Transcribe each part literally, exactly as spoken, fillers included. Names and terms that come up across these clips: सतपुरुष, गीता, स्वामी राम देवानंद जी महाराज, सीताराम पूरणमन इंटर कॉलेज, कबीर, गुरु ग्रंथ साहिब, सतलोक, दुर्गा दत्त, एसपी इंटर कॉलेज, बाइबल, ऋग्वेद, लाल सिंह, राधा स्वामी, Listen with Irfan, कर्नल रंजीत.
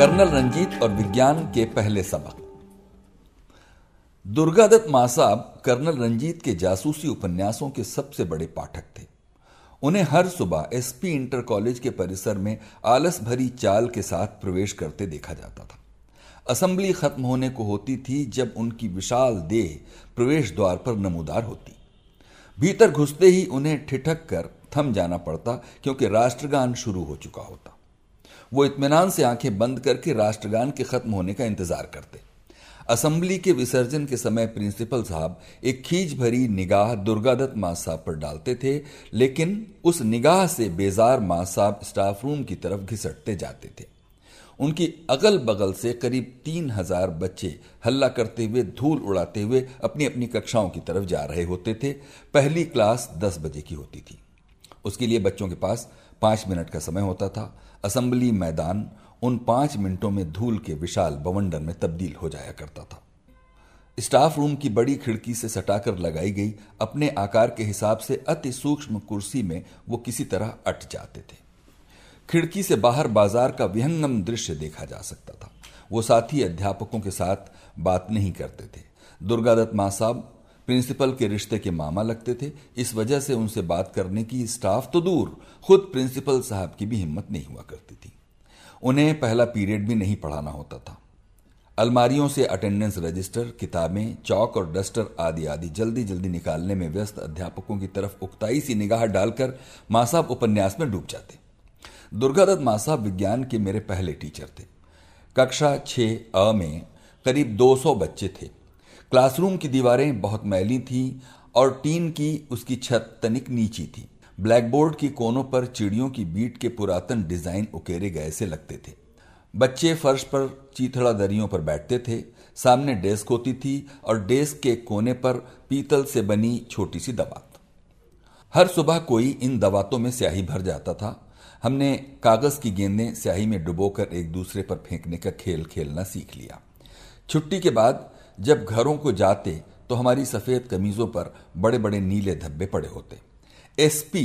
कर्नल रंजीत और विज्ञान के पहले सबक। दुर्गा दत्त मां साहब कर्नल रंजीत के जासूसी उपन्यासों के सबसे बड़े पाठक थे। उन्हें हर सुबह एसपी इंटर कॉलेज के परिसर में आलस भरी चाल के साथ प्रवेश करते देखा जाता था। असेंबली खत्म होने को होती थी जब उनकी विशाल देह प्रवेश द्वार पर नमूदार होती। भीतर घुसते ही उन्हें ठिठक कर थम जाना पड़ता क्योंकि राष्ट्रगान शुरू हो चुका होता। वो इत्मीनान से आंखें बंद करके राष्ट्रगान के खत्म होने का इंतजार करते। असेंबली के विसर्जन के समय प्रिंसिपल साहब एक खींच भरी निगाह दुर्गा दत्त मां साहब पर डालते थे, लेकिन उस निगाह से बेजार मां साहब स्टाफ रूम की तरफ घिसटते जाते थे। उनकी अगल बगल से करीब तीन हजार बच्चे हल्ला करते हुए, धूल उड़ाते हुए अपनी अपनी कक्षाओं की तरफ जा रहे होते थे। पहली क्लास दस बजे की होती थी। उसके लिए बच्चों के पास पाँच मिनट का समय होता था। असेंबली मैदान उन पाँच मिनटों में धूल के विशाल बवंडर में तब्दील हो जाया करता था। स्टाफ रूम की बड़ी खिड़की से सटाकर लगाई गई अपने आकार के हिसाब से अति सूक्ष्म कुर्सी में वो किसी तरह अट जाते थे। खिड़की से बाहर बाजार का विहंगम दृश्य देखा जा सकता था। वो साथी अध्यापकों के साथ बात नहीं करते थे। दुर्गा दत्त मां साहब प्रिंसिपल के रिश्ते के मामा लगते थे। इस वजह से उनसे बात करने की स्टाफ तो दूर, खुद प्रिंसिपल साहब की भी हिम्मत नहीं हुआ करती थी। उन्हें पहला पीरियड भी नहीं पढ़ाना होता था। अलमारियों से अटेंडेंस रजिस्टर, किताबें, चौक और डस्टर आदि आदि जल्दी जल्दी निकालने में व्यस्त अध्यापकों की तरफ उकताई सी निगाह डालकर मां साहब उपन्यास में डूब जाते। दुर्गा दत्त मां साहब विज्ञान के मेरे पहले टीचर थे। कक्षा छः अ में करीब दो सौ बच्चे थे। क्लासरूम की दीवारें बहुत मैली थीं और टीन की उसकी छत तनिक नीची थी। ब्लैकबोर्ड के कोनों पर चिड़ियों की बीट के पुरातन डिजाइन उकेरे गए से लगते थे। बच्चे फर्श पर चीथड़ा दरियों पर बैठते थे। सामने डेस्क होती थी और डेस्क के कोने पर पीतल से बनी छोटी सी दवात। हर सुबह कोई इन दवातों में स्याही भर जाता था। हमने कागज की गेंदें स्याही में डुबोकर एक दूसरे पर फेंकने का खेल खेलना सीख लिया। छुट्टी के बाद जब घरों को जाते तो हमारी सफेद कमीजों पर बड़े बड़े नीले धब्बे पड़े होते। एसपी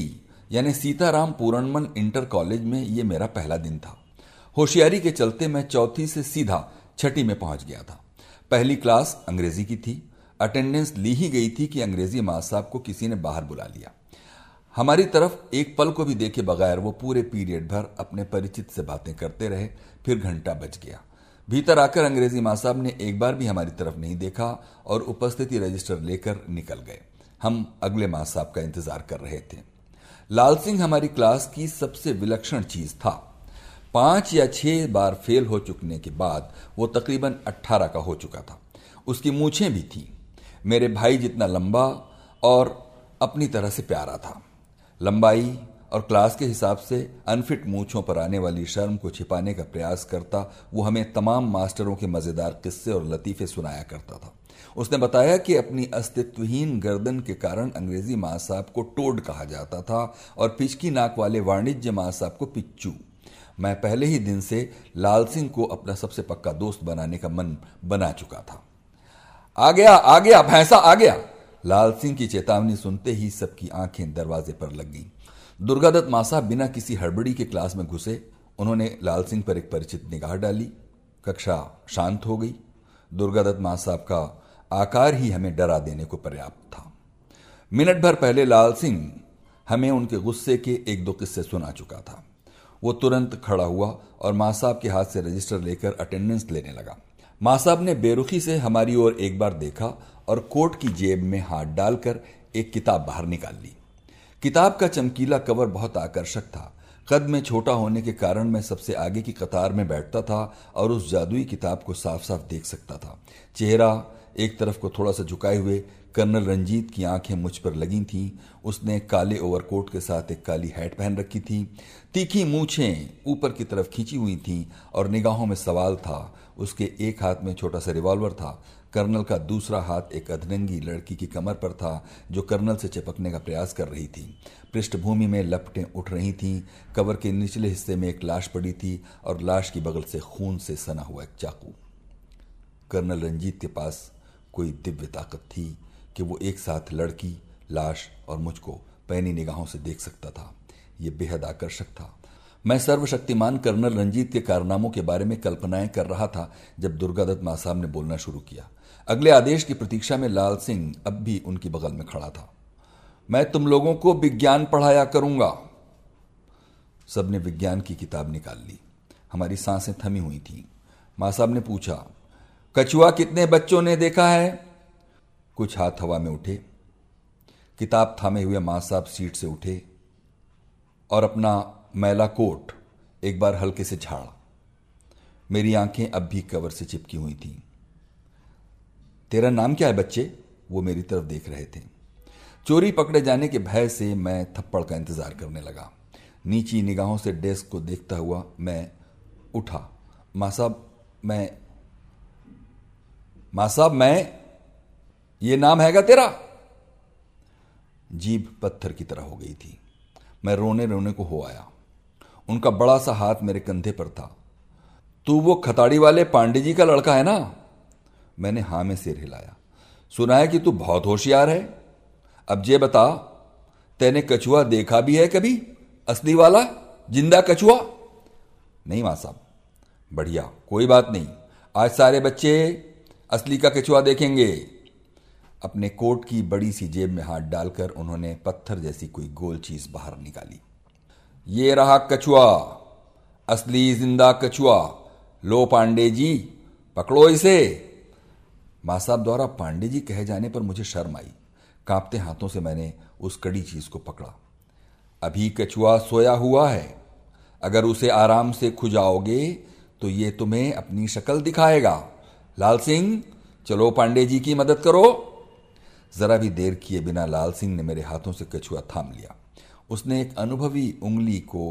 यानी सीताराम पूरणमन इंटर कॉलेज में ये मेरा पहला दिन था। होशियारी के चलते मैं चौथी से सीधा छठी में पहुंच गया था। पहली क्लास अंग्रेजी की थी। अटेंडेंस ली ही गई थी कि अंग्रेजी मां साहब को किसी ने बाहर बुला लिया। हमारी तरफ एक पल को भी देखे बगैर वो पूरे पीरियड भर अपने परिचित से बातें करते रहे। फिर घंटा बज गया। भीतर आकर अंग्रेजी मां साहब ने एक बार भी हमारी तरफ नहीं देखा और उपस्थिति रजिस्टर लेकर निकल गए। हम अगले मां साहब का इंतजार कर रहे थे। लाल सिंह हमारी क्लास की सबसे विलक्षण चीज था। पांच या छह बार फेल हो चुकने के बाद वो तकरीबन अट्ठारह का हो चुका था। उसकी मूछें भी थी। मेरे भाई जितना लंबा और अपनी तरह से प्यारा था। लंबाई और क्लास के हिसाब से अनफिट मूंछों पर आने वाली शर्म को छिपाने का प्रयास करता वो हमें तमाम मास्टरों के मज़ेदार किस्से और लतीफ़े सुनाया करता था। उसने बताया कि अपनी अस्तित्वहीन गर्दन के कारण अंग्रेजी मां साहब को टोड कहा जाता था और पिचकी नाक वाले वाणिज्य मां साहब को पिच्चू। मैं पहले ही दिन से लाल सिंह को अपना सबसे पक्का दोस्त बनाने का मन बना चुका था। आ गया आ गया भैंसा आ गया। लाल सिंह की चेतावनी सुनते ही सबकी आंखें दरवाजे पर लग गईं। दुर्गा दत्त मां साहब बिना किसी हड़बड़ी के क्लास में घुसे। उन्होंने लाल सिंह पर एक परिचित निगाह डाली। कक्षा शांत हो गई। दुर्गा दत्त मां साहब का आकार ही हमें डरा देने को पर्याप्त था। मिनट भर पहले लाल सिंह हमें उनके गुस्से के एक दो किस्से सुना चुका था। वो तुरंत खड़ा हुआ और मां साहब के हाथ से रजिस्टर लेकर अटेंडेंस लेने लगा। मां साहब ने बेरुखी से हमारी ओर एक बार देखा और कोट की जेब में हाथ डालकर एक किताब बाहर निकाल ली। किताब का चमकीला कवर बहुत आकर्षक था। कद में छोटा होने के कारण मैं सबसे आगे की कतार में बैठता था और उस जादुई किताब को साफ साफ देख सकता था। चेहरा एक तरफ को थोड़ा सा झुकाए हुए कर्नल रंजीत की आंखें मुझ पर लगी थीं। उसने काले ओवरकोट के साथ एक काली हैट पहन रखी थी। तीखी मूछें ऊपर की तरफ खींची हुई थीं और निगाहों में सवाल था। उसके एक हाथ में छोटा सा रिवॉल्वर था। कर्नल का दूसरा हाथ एक अधनंगी लड़की की कमर पर था जो कर्नल से चिपकने का प्रयास कर रही थी। पृष्ठभूमि में लपटें उठ रही थीं। कवर के निचले हिस्से में एक लाश पड़ी थी और लाश की बगल से खून से सना हुआ एक चाकू। कर्नल रंजीत के पास कोई दिव्य ताकत थी कि वो एक साथ लड़की, लाश और मुझको पैनी निगाहों से देख सकता था। ये बेहद आकर्षक था। मैं सर्वशक्तिमान कर्नल रंजीत के कारनामों के बारे में कल्पनाएं कर रहा था जब दुर्गा दत्त मां साहब ने बोलना शुरू किया। अगले आदेश की प्रतीक्षा में लाल सिंह अब भी उनकी बगल में खड़ा था। मैं तुम लोगों को विज्ञान पढ़ाया करूंगा। सबने विज्ञान की किताब निकाल ली। हमारी सांसें थमी हुई थीं। मां साहब ने पूछा, कछुआ कितने बच्चों ने देखा है? कुछ हाथ हवा में उठे। किताब थामे हुए मां साहब सीट से उठे और अपना मैला कोट एक बार हल्के से झाड़ा। मेरी आंखें अब भी कवर से चिपकी हुई थीं। तेरा नाम क्या है बच्चे? वो मेरी तरफ देख रहे थे। चोरी पकड़े जाने के भय से मैं थप्पड़ का इंतजार करने लगा। नीची निगाहों से डेस्क को देखता हुआ मैं उठा। मां साहब मैं मां साहब मैं ये नाम हैगा तेरा? जीभ पत्थर की तरह हो गई थी। मैं रोने रोने को हो आया। उनका बड़ा सा हाथ मेरे कंधे पर था। तू वो खताड़ी वाले पांडे जी का लड़का है ना? मैंने हाँ में सिर हिलाया। सुना है कि तू बहुत होशियार है। अब ये बता, तैने कछुआ देखा भी है कभी? असली वाला जिंदा कछुआ? नहीं मां साहब। बढ़िया, कोई बात नहीं। आज सारे बच्चे असली का कछुआ देखेंगे। अपने कोट की बड़ी सी जेब में हाथ डालकर उन्होंने पत्थर जैसी कोई गोल चीज बाहर निकाली। ये रहा कछुआ, असली जिंदा कछुआ। लो पांडे जी, पकड़ो इसे। मां साहब द्वारा पांडे जी कहे जाने पर मुझे शर्म आई। कांपते हाथों से मैंने उस कड़ी चीज को पकड़ा। अभी कछुआ सोया हुआ है। अगर उसे आराम से खुजाओगे तो ये तुम्हें अपनी शक्ल दिखाएगा। लाल सिंह, चलो पांडे जी की मदद करो। जरा भी देर किए बिना लाल सिंह ने मेरे हाथों से कछुआ थाम लिया। उसने एक अनुभवी उंगली को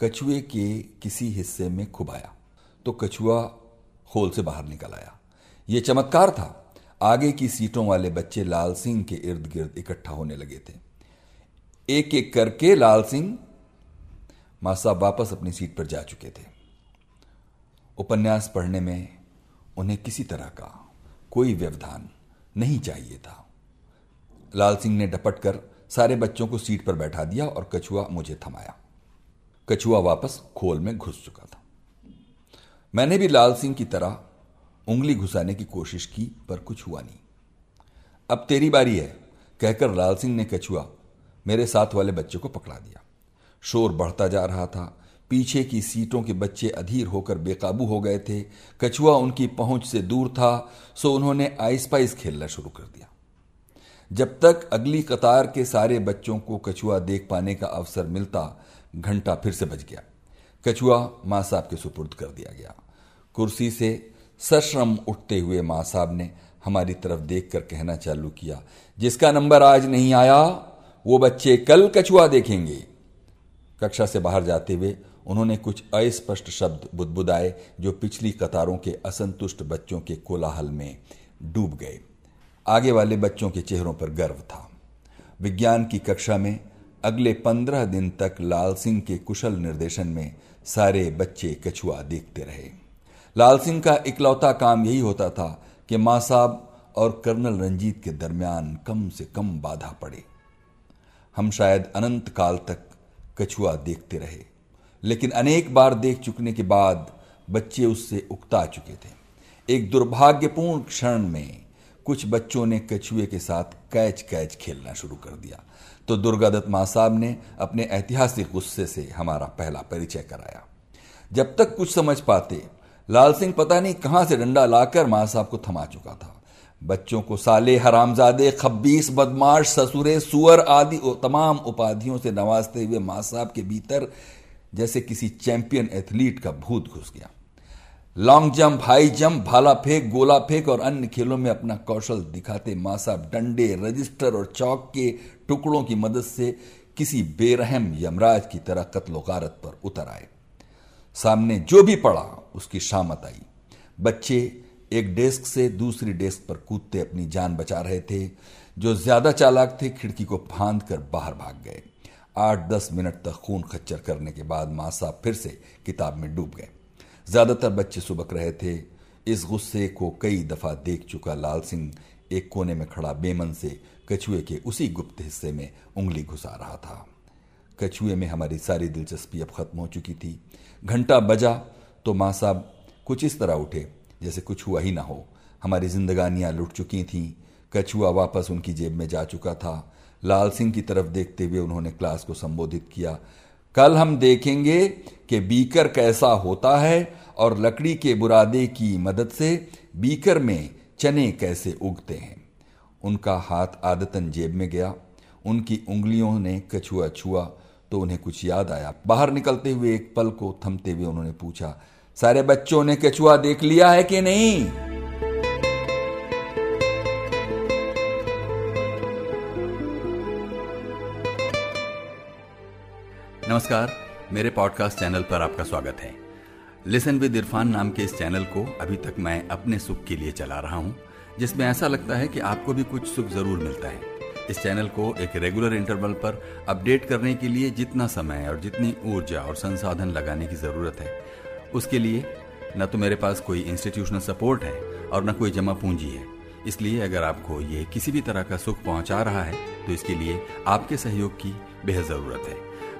कछुए के किसी हिस्से में खुबाया तो कछुआ खोल से बाहर निकल आया। ये चमत्कार था। आगे की सीटों वाले बच्चे लाल सिंह के इर्द गिर्द इकट्ठा होने लगे थे। एक एक करके लाल सिंह मां साहब वापस अपनी सीट पर जा चुके थे। उपन्यास पढ़ने में उन्हें किसी तरह का कोई व्यवधान नहीं चाहिए था। लाल सिंह ने डपट कर सारे बच्चों को सीट पर बैठा दिया और कछुआ मुझे थमाया। कछुआ वापस खोल में घुस चुका था। मैंने भी लाल सिंह की तरह उंगली घुसाने की कोशिश की पर कुछ हुआ नहीं। अब तेरी बारी है, कहकर लाल सिंह ने कछुआ मेरे साथ वाले बच्चे को पकड़ा दिया। शोर बढ़ता जा रहा था। पीछे की सीटों के बच्चे अधीर होकर बेकाबू हो गए थे। कछुआ उनकी पहुंच से दूर था, सो उन्होंने आइस पाइस खेलना शुरू कर दिया। जब तक अगली कतार के सारे बच्चों को कछुआ देख पाने का अवसर मिलता, घंटा फिर से बज गया। कछुआ मां साहब के सुपुर्द कर दिया गया। कुर्सी से सश्रम उठते हुए मां साहब ने हमारी तरफ देखकर कहना चालू किया, जिसका नंबर आज नहीं आया वो बच्चे कल कछुआ देखेंगे। कक्षा से बाहर जाते हुए उन्होंने कुछ अस्पष्ट शब्द बुदबुदाए जो पिछली कतारों के असंतुष्ट बच्चों के कोलाहल में डूब गए। आगे वाले बच्चों के चेहरों पर गर्व था। विज्ञान की कक्षा में अगले पंद्रह दिन तक लाल सिंह के कुशल निर्देशन में सारे बच्चे कछुआ देखते रहे। लाल सिंह का इकलौता काम यही होता था कि मां साहब और कर्नल रंजीत के दरमियान कम से कम बाधा पड़े। हम शायद अनंत काल तक कछुआ देखते रहे, लेकिन अनेक बार देख चुकने के बाद बच्चे उससे उकता चुके थे। एक दुर्भाग्यपूर्ण क्षण में कुछ बच्चों ने कछुए के साथ कैच कैच खेलना शुरू कर दिया तो दुर्गा दत्त मां साहब ने अपने ऐतिहासिक गुस्से से हमारा पहला परिचय कराया। जब तक कुछ समझ पाते, लाल सिंह पता नहीं कहां से डंडा लाकर मां साहब को थमा चुका था। बच्चों को साले, हरामजादे, खब्बीस, बदमाश, ससुरे, सुअर आदि तमाम उपाधियों से नवाजते हुए मां साहब के भीतर जैसे किसी चैंपियन एथलीट का भूत घुस गया। लॉन्ग जंप, हाई जंप, भाला फेंक, गोला फेंक और अन्य खेलों में अपना कौशल दिखाते मां साहब डंडे, रजिस्टर और चौक के टुकड़ों की मदद से किसी बेरहम यमराज की तरह कत्लो गारत पर उतर आए। सामने जो भी पड़ा उसकी शामत आई। बच्चे एक डेस्क से दूसरी डेस्क पर कूदते अपनी जान बचा रहे थे। जो ज्यादा चालाक थे खिड़की को फांद कर बाहर भाग गए। आठ दस मिनट तक खून खच्चर करने के बाद मां साहब फिर से किताब में डूब गए। ज्यादातर बच्चे सुबक रहे थे। इस गुस्से को कई दफा देख चुका लाल सिंह एक कोने में खड़ा बेमन से कछुए के उसी गुप्त हिस्से में उंगली घुसा रहा था। कछुए में हमारी सारी दिलचस्पी अब खत्म हो चुकी थी। घंटा बजा तो माँ साहब कुछ इस तरह उठे जैसे कुछ हुआ ही ना हो। हमारी जिंदगानियाँ लुट चुकी थीं, कछुआ वापस उनकी जेब में जा चुका था। लाल सिंह की तरफ देखते हुए उन्होंने क्लास को संबोधित किया। कल हम देखेंगे कि बीकर कैसा होता है और लकड़ी के बुरादे की मदद से बीकर में चने कैसे उगते हैं। उनका हाथ आदतन जेब में गया, उनकी उंगलियों ने कछुआ छुआ तो उन्हें कुछ याद आया। बाहर निकलते हुए एक पल को थमते हुए उन्होंने पूछा, सारे बच्चों ने कछुआ देख लिया है कि नहीं? नमस्कार, मेरे पॉडकास्ट चैनल पर आपका स्वागत है। लिसन विद इरफान नाम के इस चैनल को अभी तक मैं अपने सुख के लिए चला रहा हूँ, जिसमें ऐसा लगता है कि आपको भी कुछ सुख जरूर मिलता है। इस चैनल को एक रेगुलर इंटरवल पर अपडेट करने के लिए जितना समय और जितनी ऊर्जा और संसाधन लगाने की ज़रूरत है, उसके लिए न तो मेरे पास कोई इंस्टीट्यूशनल सपोर्ट है और न कोई जमा पूंजी है। इसलिए अगर आपको ये किसी भी तरह का सुख पहुंचा रहा है तो इसके लिए आपके सहयोग की बेहद ज़रूरत है।